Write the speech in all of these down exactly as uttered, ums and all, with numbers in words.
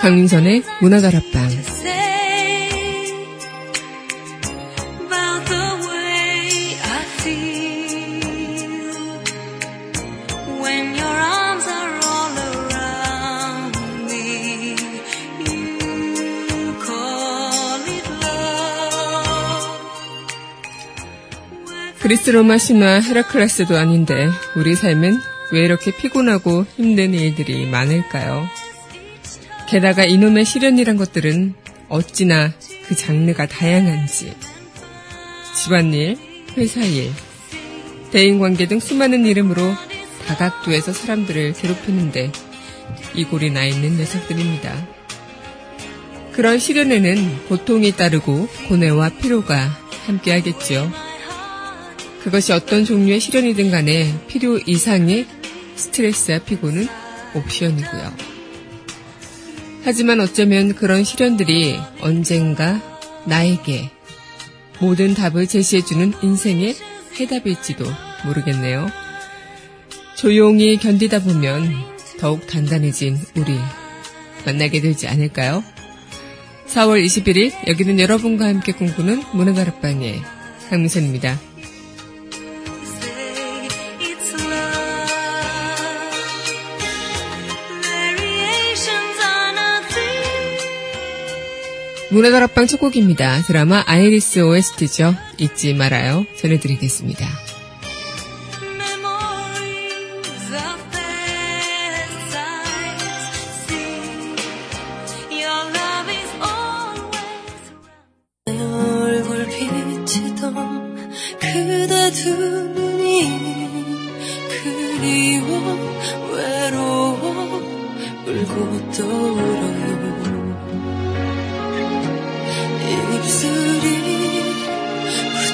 강민선의 문화다락방. 그리스 로마신화 헤라클레스도 아닌데 우리 삶은 왜 이렇게 피곤하고 힘든 일들이 많을까요? 게다가 이놈의 시련이란 것들은 어찌나 그 장르가 다양한지. 집안일, 회사일, 대인관계 등 수많은 이름으로 다각도에서 사람들을 괴롭히는데 이골이 나 있는 녀석들입니다. 그런 시련에는 고통이 따르고 고뇌와 피로가 함께하겠지요. 그것이 어떤 종류의 시련이든 간에 필요 이상의 스트레스와 피곤은 옵션이고요. 하지만 어쩌면 그런 시련들이 언젠가 나에게 모든 답을 제시해주는 인생의 해답일지도 모르겠네요. 조용히 견디다 보면 더욱 단단해진 우리 만나게 되지 않을까요? 사월 이십일일 여기는 여러분과 함께 꿈꾸는 문화다락방의 강민선입니다. 문화다락방 첫 곡입니다. 드라마 아이리스 오에스티죠. 잊지 말아요. 전해드리겠습니다. 내 얼굴 비치던 그대 두 눈이 그리워 외로워 울고 또 울어요. 입술이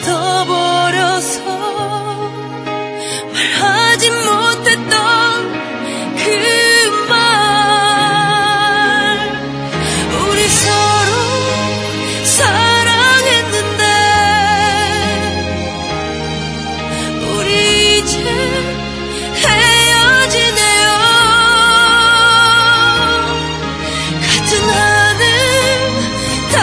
굳어버려서 말하지 못했던 그 말, 우리 서로 사랑했는데 우리 이제 헤어지네요. 같은 하늘 다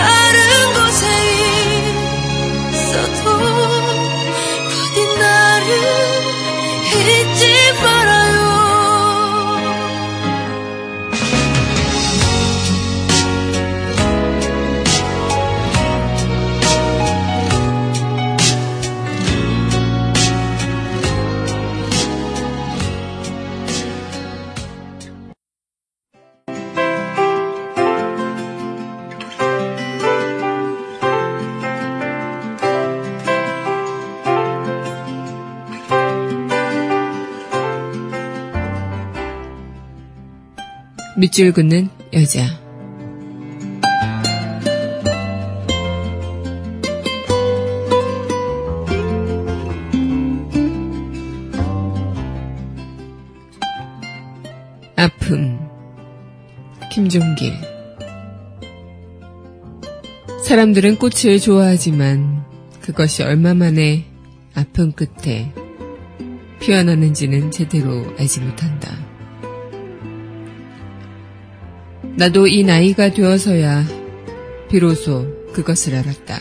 밑줄 긋는 여자. 아픔. 김종길. 사람들은 꽃을 좋아하지만 그것이 얼마만에 아픔 끝에 피어나는지는 제대로 알지 못한다. 나도 이 나이가 되어서야 비로소 그것을 알았다.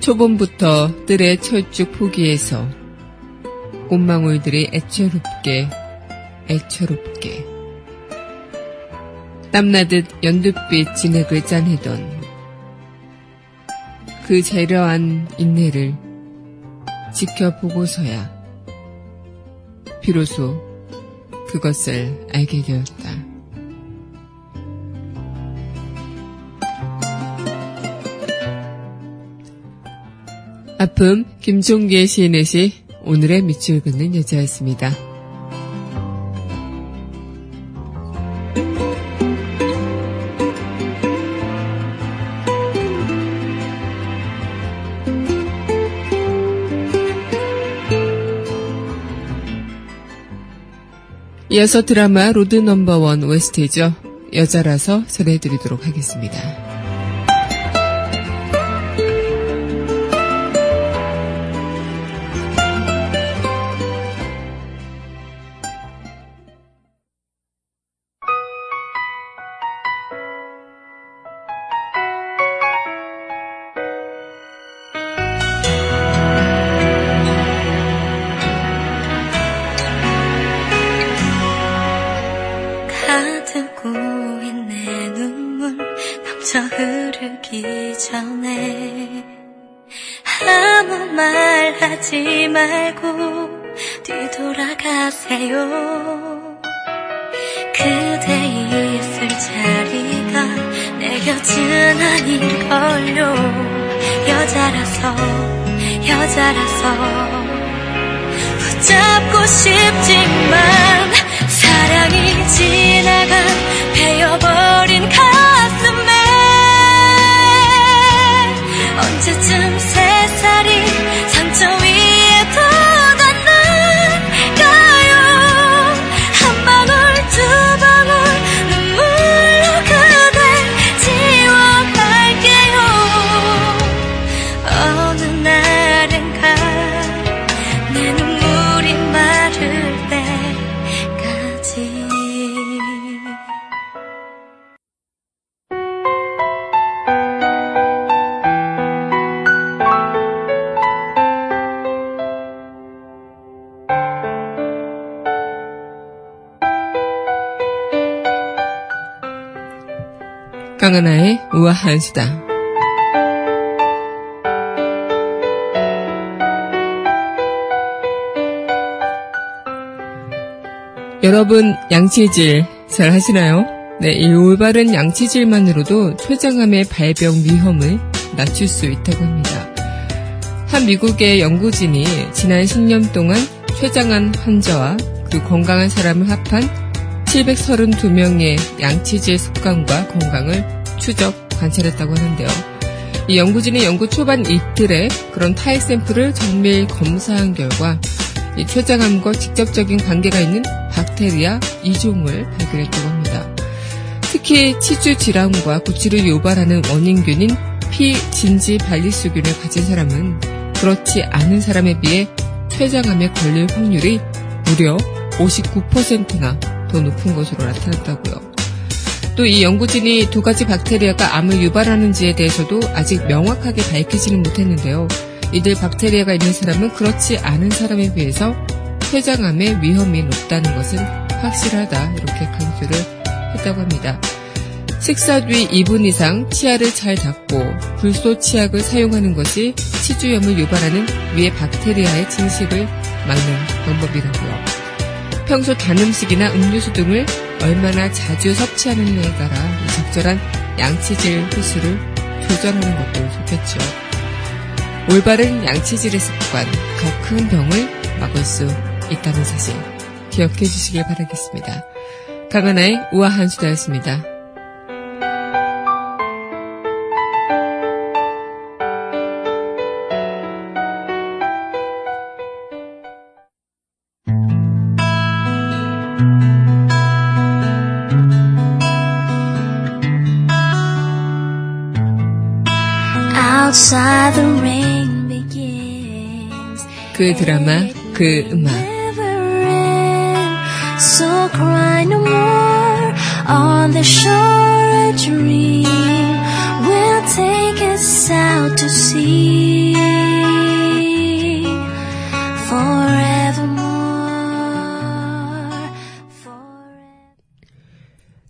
초봄부터 뜰의 철쭉 포기해서 꽃망울들이 애처롭게 애처롭게 땀나듯 연두빛 진액을 짜내던 그 재려한 인내를 지켜보고서야 비로소 그것을 알게 되었다. 아픔, 김종기의 시인의 시, 오늘의 밑줄 긋는 여자였습니다. 이어서 드라마 로드 넘버원 오에스티죠. 여자라서 전해드리도록 하겠습니다. 스쳐 흐르기 전에 아무 말 하지 말고 뒤돌아가세요. 그대 있을 자리가 내 곁은 아닐걸요. 여자라서 여자라서 붙잡고 싶지만 사랑이 지나간 베어버린 가슴에 언제쯤 새살이 상처 위에 돋았을까요. 한 방울 두 방울 눈물로 그댈 지워갈게요. 어느 날엔가 내 눈물이 마를 때까지. 강하나의 우아한 수다. 여러분, 양치질 잘 하시나요? 네, 이 올바른 양치질만으로도 췌장암의 발병 위험을 낮출 수 있다고 합니다. 한 미국의 연구진이 지난 십 년 동안 췌장암 환자와 그 건강한 사람을 합한 칠백삼십이 명의 양치질 습관과 건강을 추적, 관찰했다고 하는데요. 이 연구진이 연구 초반 이틀에 그런 타액 샘플을 정밀 검사한 결과 이 췌장암과 직접적인 관계가 있는 박테리아 두 종을 발견했다고 합니다. 특히 치주 질환과 구취를 유발하는 원인균인 피진지발리수균을 가진 사람은 그렇지 않은 사람에 비해 췌장암에 걸릴 확률이 무려 오십구 퍼센트나 더 높은 것으로 나타났다고요. 또 이 연구진이 두 가지 박테리아가 암을 유발하는지에 대해서도 아직 명확하게 밝히지는 못했는데요. 이들 박테리아가 있는 사람은 그렇지 않은 사람에 비해서 췌장암의 위험이 높다는 것은 확실하다, 이렇게 강조를 했다고 합니다. 식사 뒤 이 분 이상 치아를 잘 닦고 불소 치약을 사용하는 것이 치주염을 유발하는 위의 박테리아의 증식을 막는 방법이라고요. 평소 단 음식이나 음료수 등을 얼마나 자주 섭취하느냐에 따라 적절한 양치질 횟수를 조절하는 것도 좋겠죠. 올바른 양치질의 습관, 더 큰 병을 막을 수 있다는 사실 기억해 주시길 바라겠습니다. 강하나의 우아한 수다였습니다. 그 드라마, 그 음악.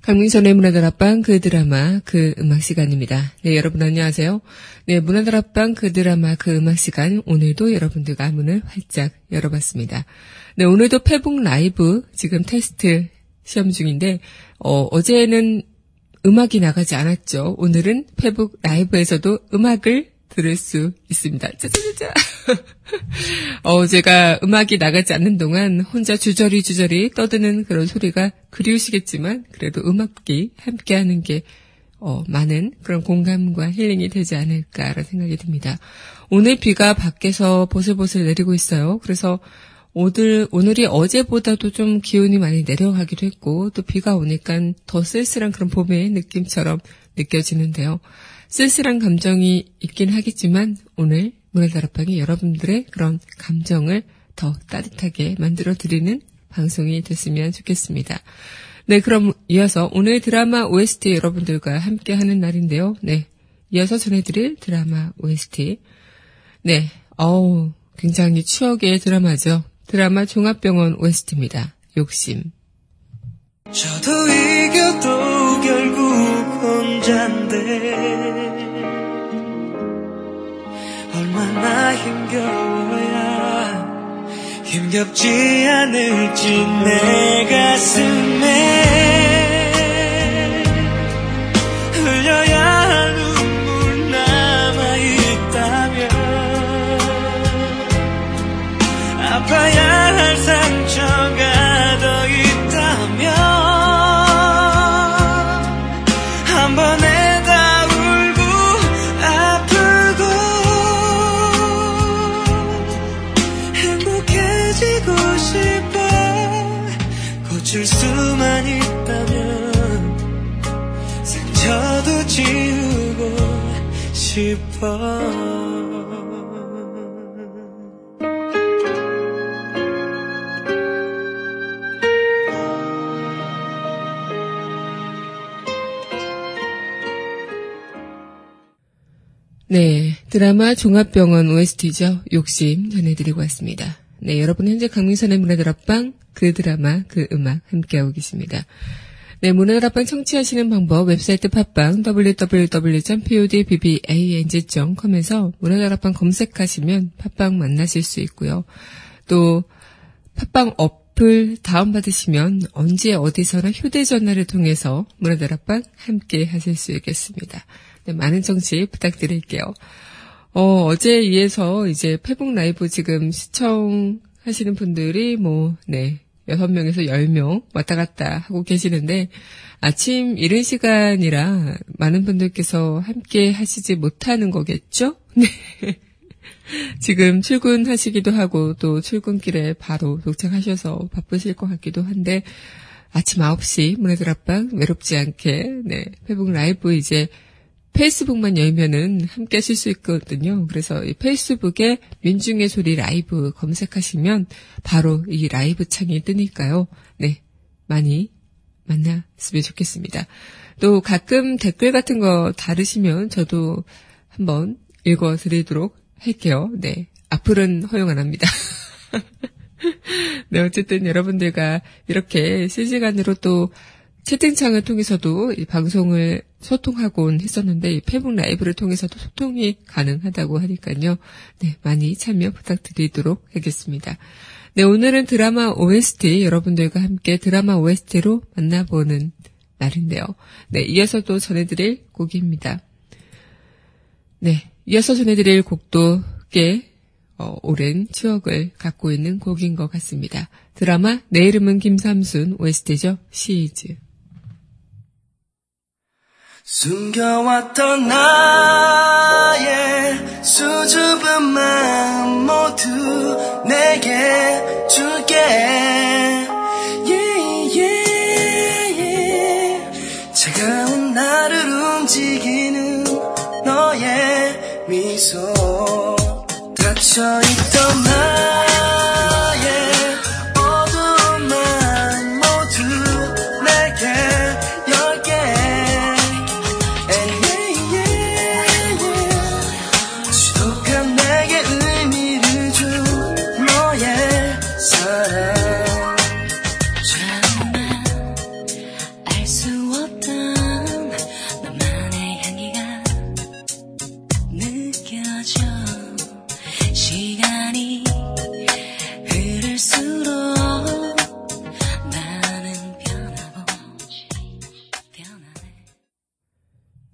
강민선의 문화다락방 그 드라마 그 음악 시간입니다. 네, 여러분 안녕하세요. 네, 문화다락방 그 드라마 그 음악 시간, 오늘도 여러분들과 문을 활짝 열어봤습니다. 네, 오늘도 페북 라이브 지금 테스트 시험 중인데 어, 어제는 음악이 나가지 않았죠. 오늘은 페북 라이브에서도 음악을 들을 수 있습니다. 짜자자자. 어, 제가 음악이 나가지 않는 동안 혼자 주저리 주저리 떠드는 그런 소리가 그리우시겠지만 그래도 음악이 함께하는 게 어, 많은 그런 공감과 힐링이 되지 않을까라는 생각이 듭니다. 오늘 비가 밖에서 보슬보슬 내리고 있어요. 그래서 오늘, 오늘이 어제보다도 좀 기온이 많이 내려가기도 했고 또 비가 오니까 더 쓸쓸한 그런 봄의 느낌처럼 느껴지는데요. 쓸쓸한 감정이 있긴 하겠지만 오늘 문화다락방이 여러분들의 그런 감정을 더 따뜻하게 만들어드리는 방송이 됐으면 좋겠습니다. 네, 그럼 이어서 오늘 드라마 오에스티 여러분들과 함께하는 날인데요. 네, 이어서 전해드릴 드라마 오에스티. 네, 어우, 굉장히 추억의 드라마죠. 드라마 종합병원 오에스티입니다. 욕심. 저도 이겨도 결국 혼잔데 두려워야 힘겹지 않을지 내 가슴에 흘려야 할 눈물 남아있다면 아파야 할 상처가 더 있다면 줄 수만 있다면 상처도 지우고 싶어. 네, 드라마 종합병원 오에스티죠. 욕심 전해드리고 왔습니다. 네, 여러분 현재 강민선의 문화다락방, 그 드라마, 그 음악 함께하고 계십니다. 네, 문화다락방 청취하시는 방법 웹사이트 팟빵 더블유 더블유 더블유 점 팟 비 에이 엔 지 닷 컴에서 문화다락방 검색하시면 팟빵 만나실 수 있고요. 또 팟빵 어플 다운받으시면 언제 어디서나 휴대전화를 통해서 문화다락방 함께 하실 수 있겠습니다. 네, 많은 청취 부탁드릴게요. 어, 어제에 이어서 이제 페북 라이브 지금 시청하시는 분들이 뭐, 네, 여섯 명에서 열 명 왔다 갔다 하고 계시는데, 아침 이른 시간이라 많은 분들께서 함께 하시지 못하는 거겠죠? 네. 지금 출근하시기도 하고, 또 출근길에 바로 도착하셔서 바쁘실 것 같기도 한데, 아침 아홉 시 문화다락방 외롭지 않게, 네, 페북 라이브 이제 페이스북만 열면은 함께 하실 수 있거든요. 그래서 이 페이스북에 민중의 소리 라이브 검색하시면 바로 이 라이브 창이 뜨니까요. 네, 많이 만났으면 좋겠습니다. 또 가끔 댓글 같은 거 다르시면 저도 한번 읽어드리도록 할게요. 네, 악플은 허용 안 합니다. 네, 어쨌든 여러분들과 이렇게 실시간으로 또 채팅창을 통해서도 이 방송을 소통하곤 했었는데 이 페북 라이브를 통해서도 소통이 가능하다고 하니까요. 네, 많이 참여 부탁드리도록 하겠습니다. 네, 오늘은 드라마 오에스티 여러분들과 함께 드라마 오에스티로 만나보는 날인데요. 네, 이어서 또 전해드릴 곡입니다. 네, 이어서 전해드릴 곡도 꽤 어, 오랜 추억을 갖고 있는 곡인 것 같습니다. 드라마 내 이름은 김삼순 오에스티죠. 시즈. 숨겨왔던 나의 수줍은 마음 모두 내게 줄게. yeah, yeah, yeah. 차가운 나를 움직이는 너의 미소, 닫혀있던 나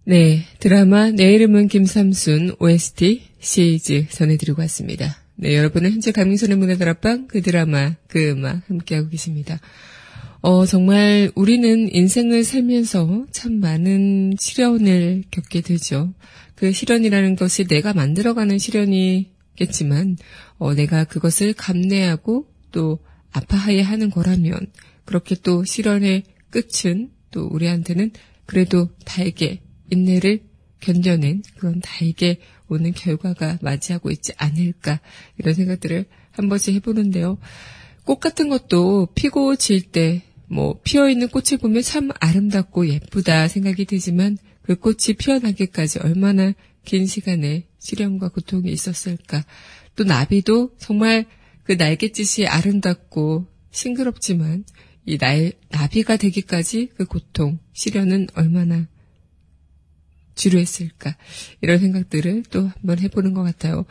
네, 드라마 내 이름은 김삼순 오에스티 시리즈 전해드리고 왔습니다. 네, 여러분은 현재 강민선의 문화다락방, 그 드라마, 그 음악 함께하고 계십니다. 어, 정말 우리는 인생을 살면서 참 많은 시련을 겪게 되죠. 그 시련이라는 것이 내가 만들어가는 시련이겠지만 어, 내가 그것을 감내하고 또 아파해야 하는 거라면 그렇게 또 시련의 끝은 또 우리한테는 그래도 달게 인내를 견뎌낸 그런 달게 오는 결과가 맞이하고 있지 않을까, 이런 생각들을 한 번씩 해보는데요. 꽃 같은 것도 피고 질 때 뭐 피어있는 꽃을 보면 참 아름답고 예쁘다 생각이 되지만 그 꽃이 피어나기까지 얼마나 긴 시간의 시련과 고통이 있었을까. 또 나비도 정말 그 날갯짓이 아름답고 싱그럽지만 이 날, 나비가 되기까지 그 고통, 시련은 얼마나 지루했을까 이런 생각들을 또 한번 해보는 것 같아요.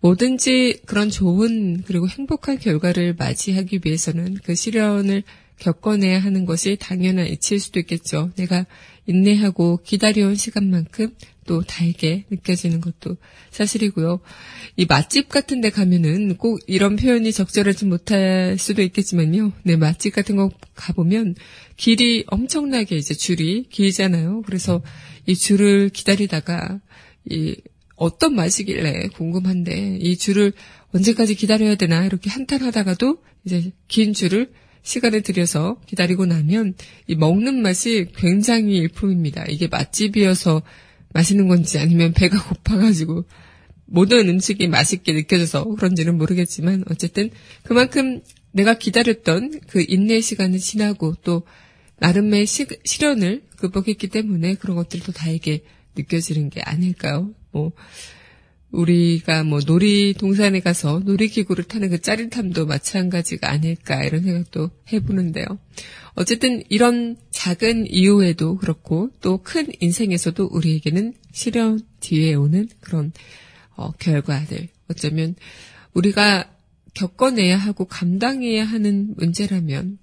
뭐든지 그런 좋은 그리고 행복한 결과를 맞이하기 위해서는 그 시련을 겪어내야 하는 것이 당연한 이치일 수도 있겠죠. 내가 인내하고 기다려온 시간만큼 또 달게 느껴지는 것도 사실이고요. 이 맛집 같은 데 가면은 꼭 이런 표현이 적절하지 못할 수도 있겠지만요. 네, 맛집 같은 거 가보면 길이 엄청나게 이제 줄이 길잖아요. 그래서 이 줄을 기다리다가 이 어떤 맛이길래 궁금한데 이 줄을 언제까지 기다려야 되나 이렇게 한탄하다가도 이제 긴 줄을 시간을 들여서 기다리고 나면 이 먹는 맛이 굉장히 일품입니다. 이게 맛집이어서 맛있는 건지 아니면 배가 고파가지고 모든 음식이 맛있게 느껴져서 그런지는 모르겠지만 어쨌든 그만큼 내가 기다렸던 그 인내의 시간이 지나고 또 나름의 시, 시련을 극복했기 때문에 그런 것들도 다르게 느껴지는 게 아닐까요? 뭐 우리가 뭐 놀이동산에 가서 놀이기구를 타는 그 짜릿함도 마찬가지가 아닐까 이런 생각도 해보는데요. 어쨌든 이런 작은 이유에도 그렇고 또 큰 인생에서도 우리에게는 시련 뒤에 오는 그런 어, 결과들 어쩌면 우리가 겪어내야 하고 감당해야 하는 문제라면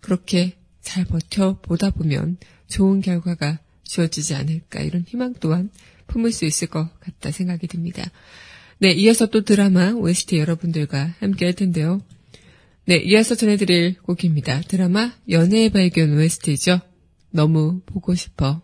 그렇게 잘 버텨보다 보면 좋은 결과가 주어지지 않을까 이런 희망 또한 품을 수 있을 것 같다 생각이 듭니다. 네, 이어서 또 드라마 오에스티 여러분들과 함께 할 텐데요. 네, 이어서 전해드릴 곡입니다. 드라마 연애의 발견 오에스티죠. 너무 보고 싶어.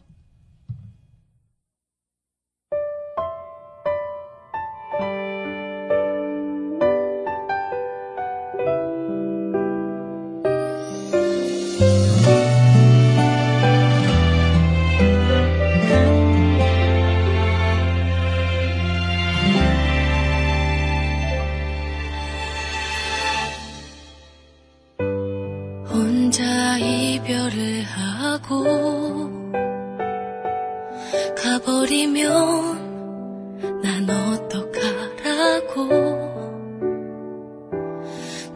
가버리면 난 어떡하라고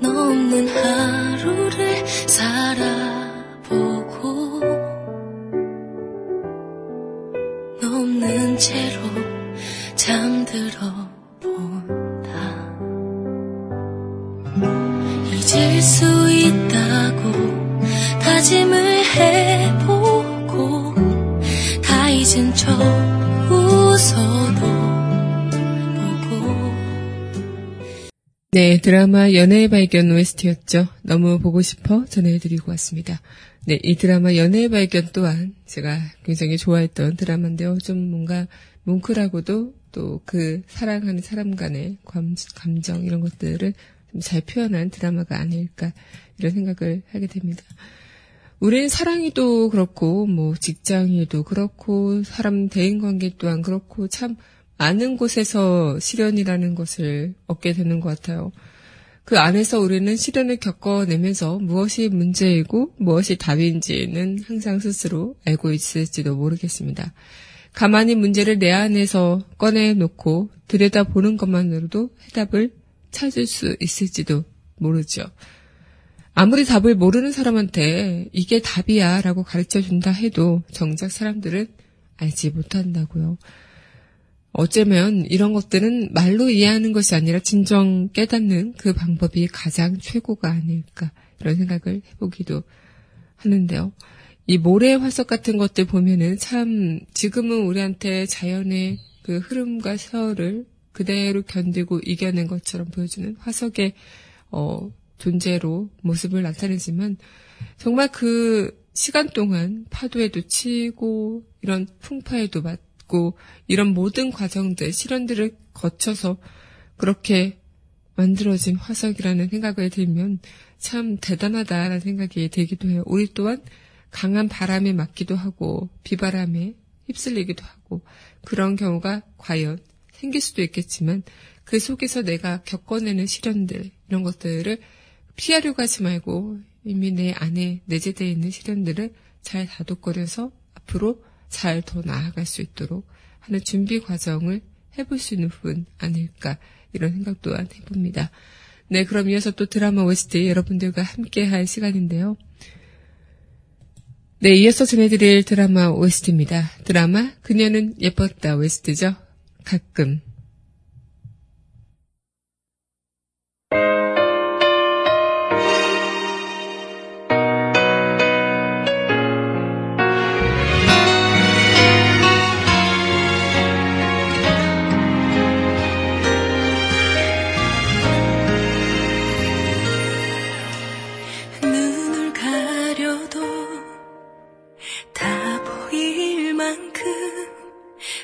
너 없는 하루를 살아보고 너 없는 채로 잠들어 본다. 잊을 수 있다고 다짐을 해보고 다 잊은 척 네, 드라마 연애의 발견 오에스티였죠. 너무 보고 싶어 전해드리고 왔습니다. 네, 이 드라마 연애의 발견 또한 제가 굉장히 좋아했던 드라마인데요. 좀 뭔가 뭉클하고도 또 그 사랑하는 사람 간의 감, 감정 이런 것들을 좀 잘 표현한 드라마가 아닐까 이런 생각을 하게 됩니다. 우린 사랑이도 그렇고 뭐 직장이도 그렇고 사람 대인관계 또한 그렇고 참 많은 곳에서 시련이라는 것을 얻게 되는 것 같아요. 그 안에서 우리는 시련을 겪어내면서 무엇이 문제이고 무엇이 답인지는 항상 스스로 알고 있을지도 모르겠습니다. 가만히 문제를 내 안에서 꺼내놓고 들여다보는 것만으로도 해답을 찾을 수 있을지도 모르죠. 아무리 답을 모르는 사람한테 이게 답이야 라고 가르쳐준다 해도 정작 사람들은 알지 못한다고요. 어쩌면 이런 것들은 말로 이해하는 것이 아니라 진정 깨닫는 그 방법이 가장 최고가 아닐까 이런 생각을 해보기도 하는데요. 이 모래의 화석 같은 것들 보면은 참 지금은 우리한테 자연의 그 흐름과 세월을 그대로 견디고 이겨낸 것처럼 보여주는 화석의 어, 존재로 모습을 나타내지만 정말 그 시간 동안 파도에도 치고 이런 풍파에도 맞 이런 모든 과정들, 시련들을 거쳐서 그렇게 만들어진 화석이라는 생각을 들면 참 대단하다라는 생각이 들기도 해요. 우리 또한 강한 바람에 맞기도 하고 비바람에 휩쓸리기도 하고 그런 경우가 과연 생길 수도 있겠지만 그 속에서 내가 겪어내는 시련들, 이런 것들을 피하려고 하지 말고 이미 내 안에 내재되어 있는 시련들을 잘 다독거려서 앞으로 잘 더 나아갈 수 있도록 하는 준비 과정을 해볼 수 있는 부분 아닐까 이런 생각 또한 해봅니다. 네, 그럼 이어서 또 드라마 오에스티 여러분들과 함께 할 시간인데요. 네, 이어서 전해드릴 드라마 오에스티입니다. 드라마 그녀는 예뻤다 오에스티죠. 가끔.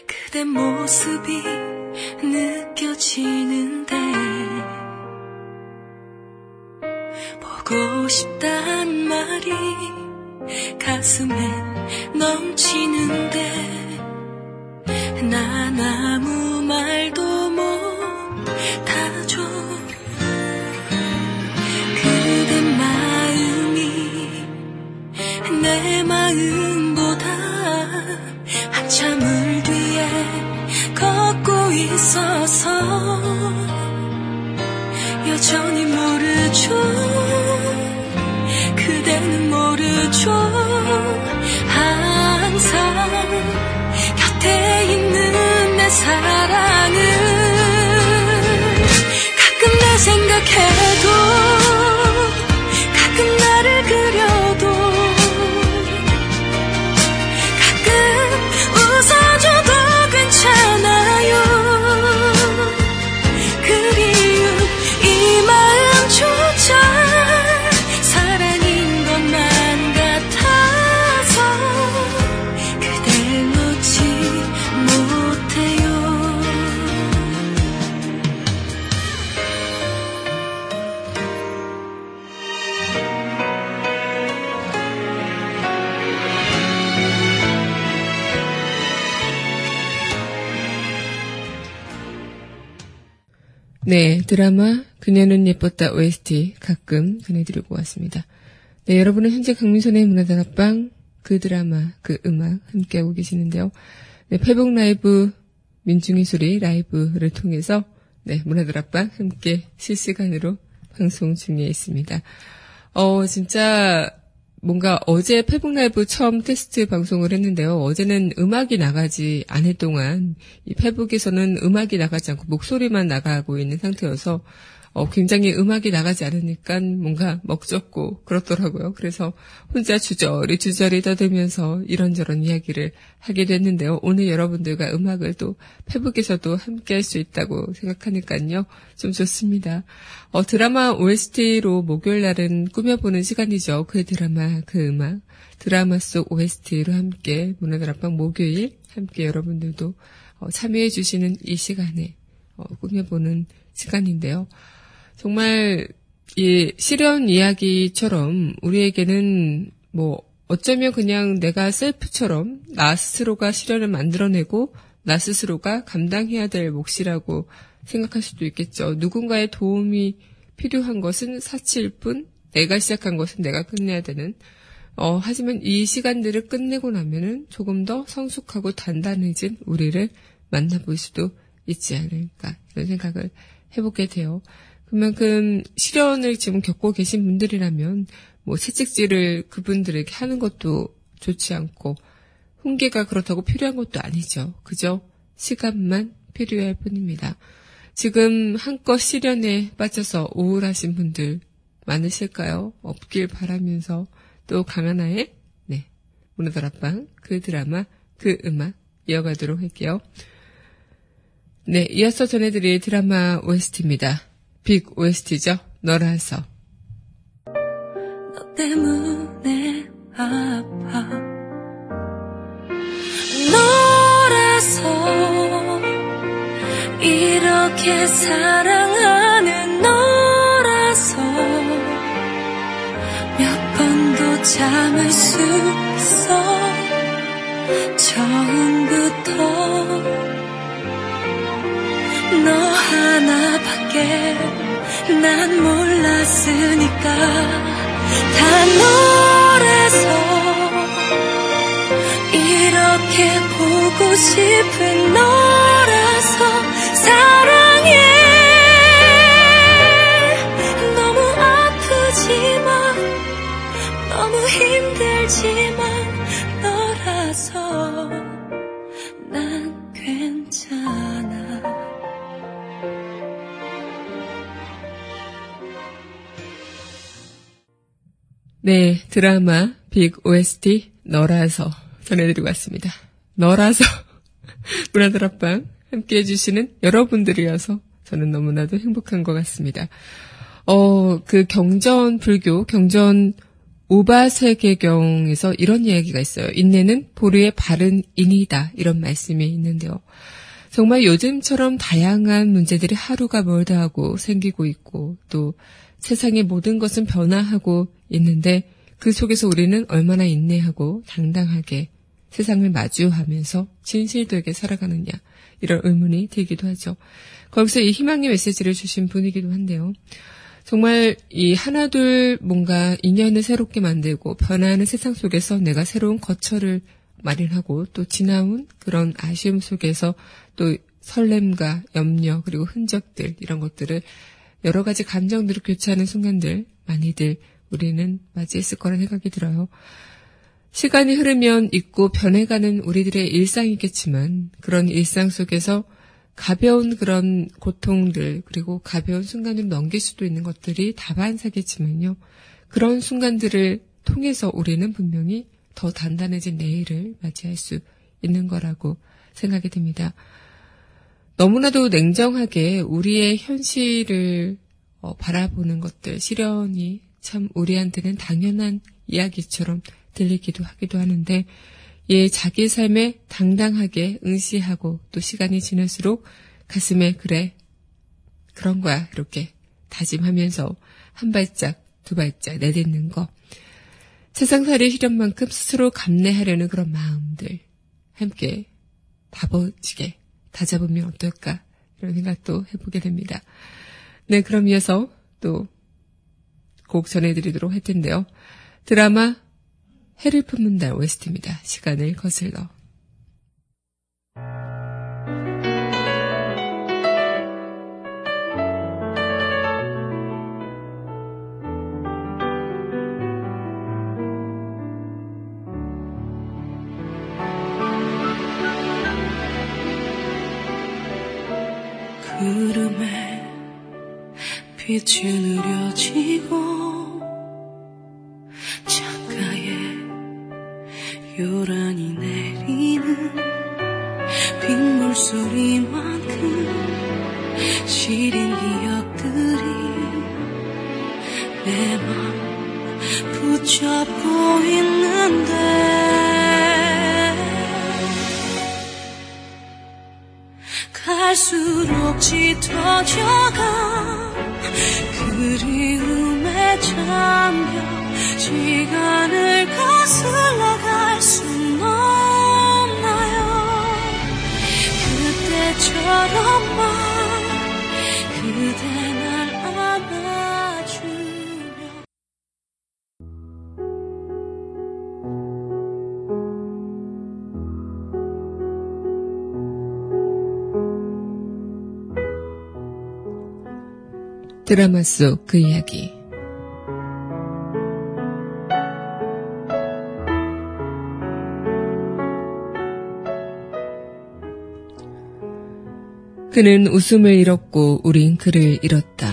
그대 모습이 느껴지는데 보고 싶단 말이 가슴에 넘치는데 난 아무 말도 못하죠. 그대 마음이 내 마음보다 한참을 걷고 있어서 여전히 모르죠. 그대는 모르죠. 항상 곁에 있는 내 사랑은 가끔 나 생각해도 가끔 나를 그려도 가끔 웃어줘도 괜찮아요. 그리움 이 마음조차 사랑인 것만 같아서 그댈 놓지 네, 드라마 그녀는 예뻤다 오에스티 가끔 전해드리고 왔습니다. 네, 여러분은 현재 강민선의 문화다락방 그 드라마 그 음악 함께하고 계시는데요. 네, 페북 라이브 민중의 소리 라이브를 통해서 네, 문화다락방 함께 실시간으로 방송 중에 있습니다. 어 진짜 뭔가 어제 페북 라이브 처음 테스트 방송을 했는데요. 어제는 음악이 나가지 않을 동안 이 페북에서는 음악이 나가지 않고 목소리만 나가고 있는 상태여서 어, 굉장히 음악이 나가지 않으니까 뭔가 먹졌고 그렇더라고요. 그래서 혼자 주저리 주저리 떠들면서 이런저런 이야기를 하게 됐는데요. 오늘 여러분들과 음악을 또 페북에서도 함께 할 수 있다고 생각하니까요. 좀 좋습니다. 어, 드라마 오에스티로 목요일 날은 꾸며보는 시간이죠. 그 드라마, 그 음악, 드라마 속 오에스티로 함께 문화다락방 목요일 함께 여러분들도 어, 참여해 주시는 이 시간에 어, 꾸며보는 시간인데요. 정말 이 실연 이야기처럼 우리에게는 뭐 어쩌면 그냥 내가 셀프처럼 나 스스로가 실연을 만들어내고 나 스스로가 감당해야 될 몫이라고 생각할 수도 있겠죠. 누군가의 도움이 필요한 것은 사치일 뿐 내가 시작한 것은 내가 끝내야 되는 어, 하지만 이 시간들을 끝내고 나면은 조금 더 성숙하고 단단해진 우리를 만나볼 수도 있지 않을까 이런 생각을 해보게 돼요. 그만큼 시련을 지금 겪고 계신 분들이라면 뭐 채찍질을 그분들에게 하는 것도 좋지 않고 훈계가 그렇다고 필요한 것도 아니죠. 그저 시간만 필요할 뿐입니다. 지금 한껏 시련에 빠져서 우울하신 분들 많으실까요? 없길 바라면서 또 강하나의 네, 문화다락방 그 드라마 그 음악 이어가도록 할게요. 네, 이어서 전해드릴 드라마 오에스티입니다. 빅 오에스티죠. 너라서. 너 때문에 아파 너라서 이렇게 사랑하는 너라서 몇 번도 참을 수 있어 처음부터 너 하나밖에 난 몰랐으니까 다 너라서 이렇게 보고 싶은 너라서 사랑해. 너무 아프지만 너무 힘들지만 네, 드라마 빅 오에스티 너라서 전해드리고 왔습니다. 너라서 문화다락방 함께해 주시는 여러분들이어서 저는 너무나도 행복한 것 같습니다. 어, 그 경전 불교, 경전 오바세계경에서 이런 이야기가 있어요. 인내는 보루의 바른 인이다, 이런 말씀이 있는데요. 정말 요즘처럼 다양한 문제들이 하루가 멀다 하고 생기고 있고, 또 세상의 모든 것은 변화하고 있는데 그 속에서 우리는 얼마나 인내하고 당당하게 세상을 마주하면서 진실되게 살아가느냐, 이런 의문이 들기도 하죠. 거기서 이 희망의 메시지를 주신 분이기도 한데요. 정말 이 하나둘 뭔가 인연을 새롭게 만들고 변화하는 세상 속에서 내가 새로운 거처를 마련하고, 또 지나온 그런 아쉬움 속에서 또 설렘과 염려, 그리고 흔적들, 이런 것들을 여러 가지 감정들을 교차하는 순간들 많이들 우리는 맞이했을 거란 생각이 들어요. 시간이 흐르면 있고 변해가는 우리들의 일상이겠지만, 그런 일상 속에서 가벼운 그런 고통들, 그리고 가벼운 순간을 넘길 수도 있는 것들이 다반사겠지만요. 그런 순간들을 통해서 우리는 분명히 더 단단해진 내일을 맞이할 수 있는 거라고 생각이 듭니다. 너무나도 냉정하게 우리의 현실을 어, 바라보는 것들, 시련이 참 우리한테는 당연한 이야기처럼 들리기도 하기도 하는데, 예, 자기 삶에 당당하게 응시하고, 또 시간이 지날수록 가슴에 그래, 그런 거야, 이렇게 다짐하면서 한 발짝, 두 발짝 내딛는 거, 세상살이 시련만큼 스스로 감내하려는 그런 마음들 함께 다버지게 다잡으면 어떨까, 이런 생각도 해보게 됩니다. 네, 그럼 이어서 또 곡 전해드리도록 할 텐데요. 드라마 해를 품은 달 오에스티입니다. 시간을 거슬러. 구름에 빛이 누려지고 창가에 요란히 내리는 빗물 소리만큼 시린 기억들이 내 맘 붙잡고 있는데, 갈수록 짙어져가 그리움에 잠겨 시간을 거슬러 갈 순 없나요? 그때처럼만 그대 날 안아주며. 드라마 속 그 이야기. 그는 웃음을 잃었고 우린 그를 잃었다.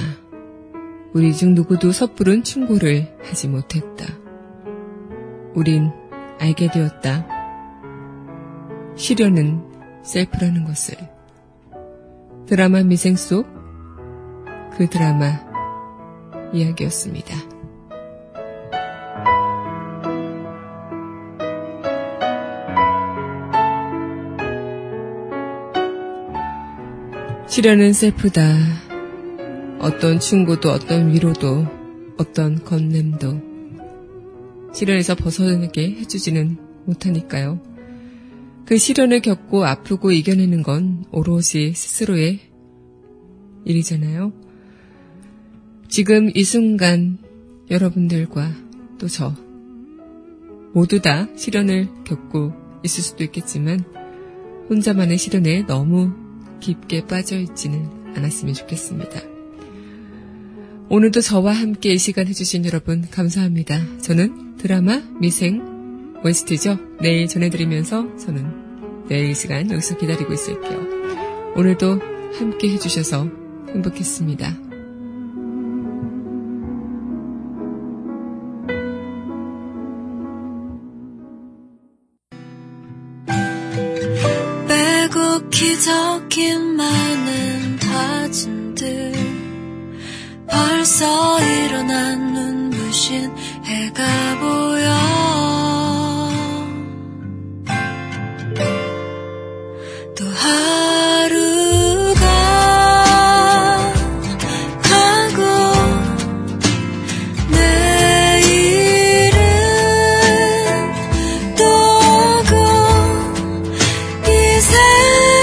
우리 중 누구도 섣부른 충고를 하지 못했다. 우린 알게 되었다. 시련은 셀프라는 것을. 드라마 미생 속 그 드라마 이야기였습니다. 시련은 셀프다. 어떤 충고도, 어떤 위로도, 어떤 건냄도 시련에서 벗어나게 해주지는 못하니까요. 그 시련을 겪고 아프고 이겨내는 건 오롯이 스스로의 일이잖아요. 지금 이 순간 여러분들과 또 저 모두 다 시련을 겪고 있을 수도 있겠지만, 혼자만의 시련에 너무 깊게 빠져있지는 않았으면 좋겠습니다. 오늘도 저와 함께 이 시간 해주신 여러분 감사합니다. 저는 드라마 미생 오에스티죠. 내일 전해드리면서 저는 내일 시간 여기서 기다리고 있을게요. 오늘도 함께 해주셔서 행복했습니다. 기적인 많은 다짐들 벌써 일어난 눈부신 해가 보여 또 하루가 가고 내일은 또 오고 이 세상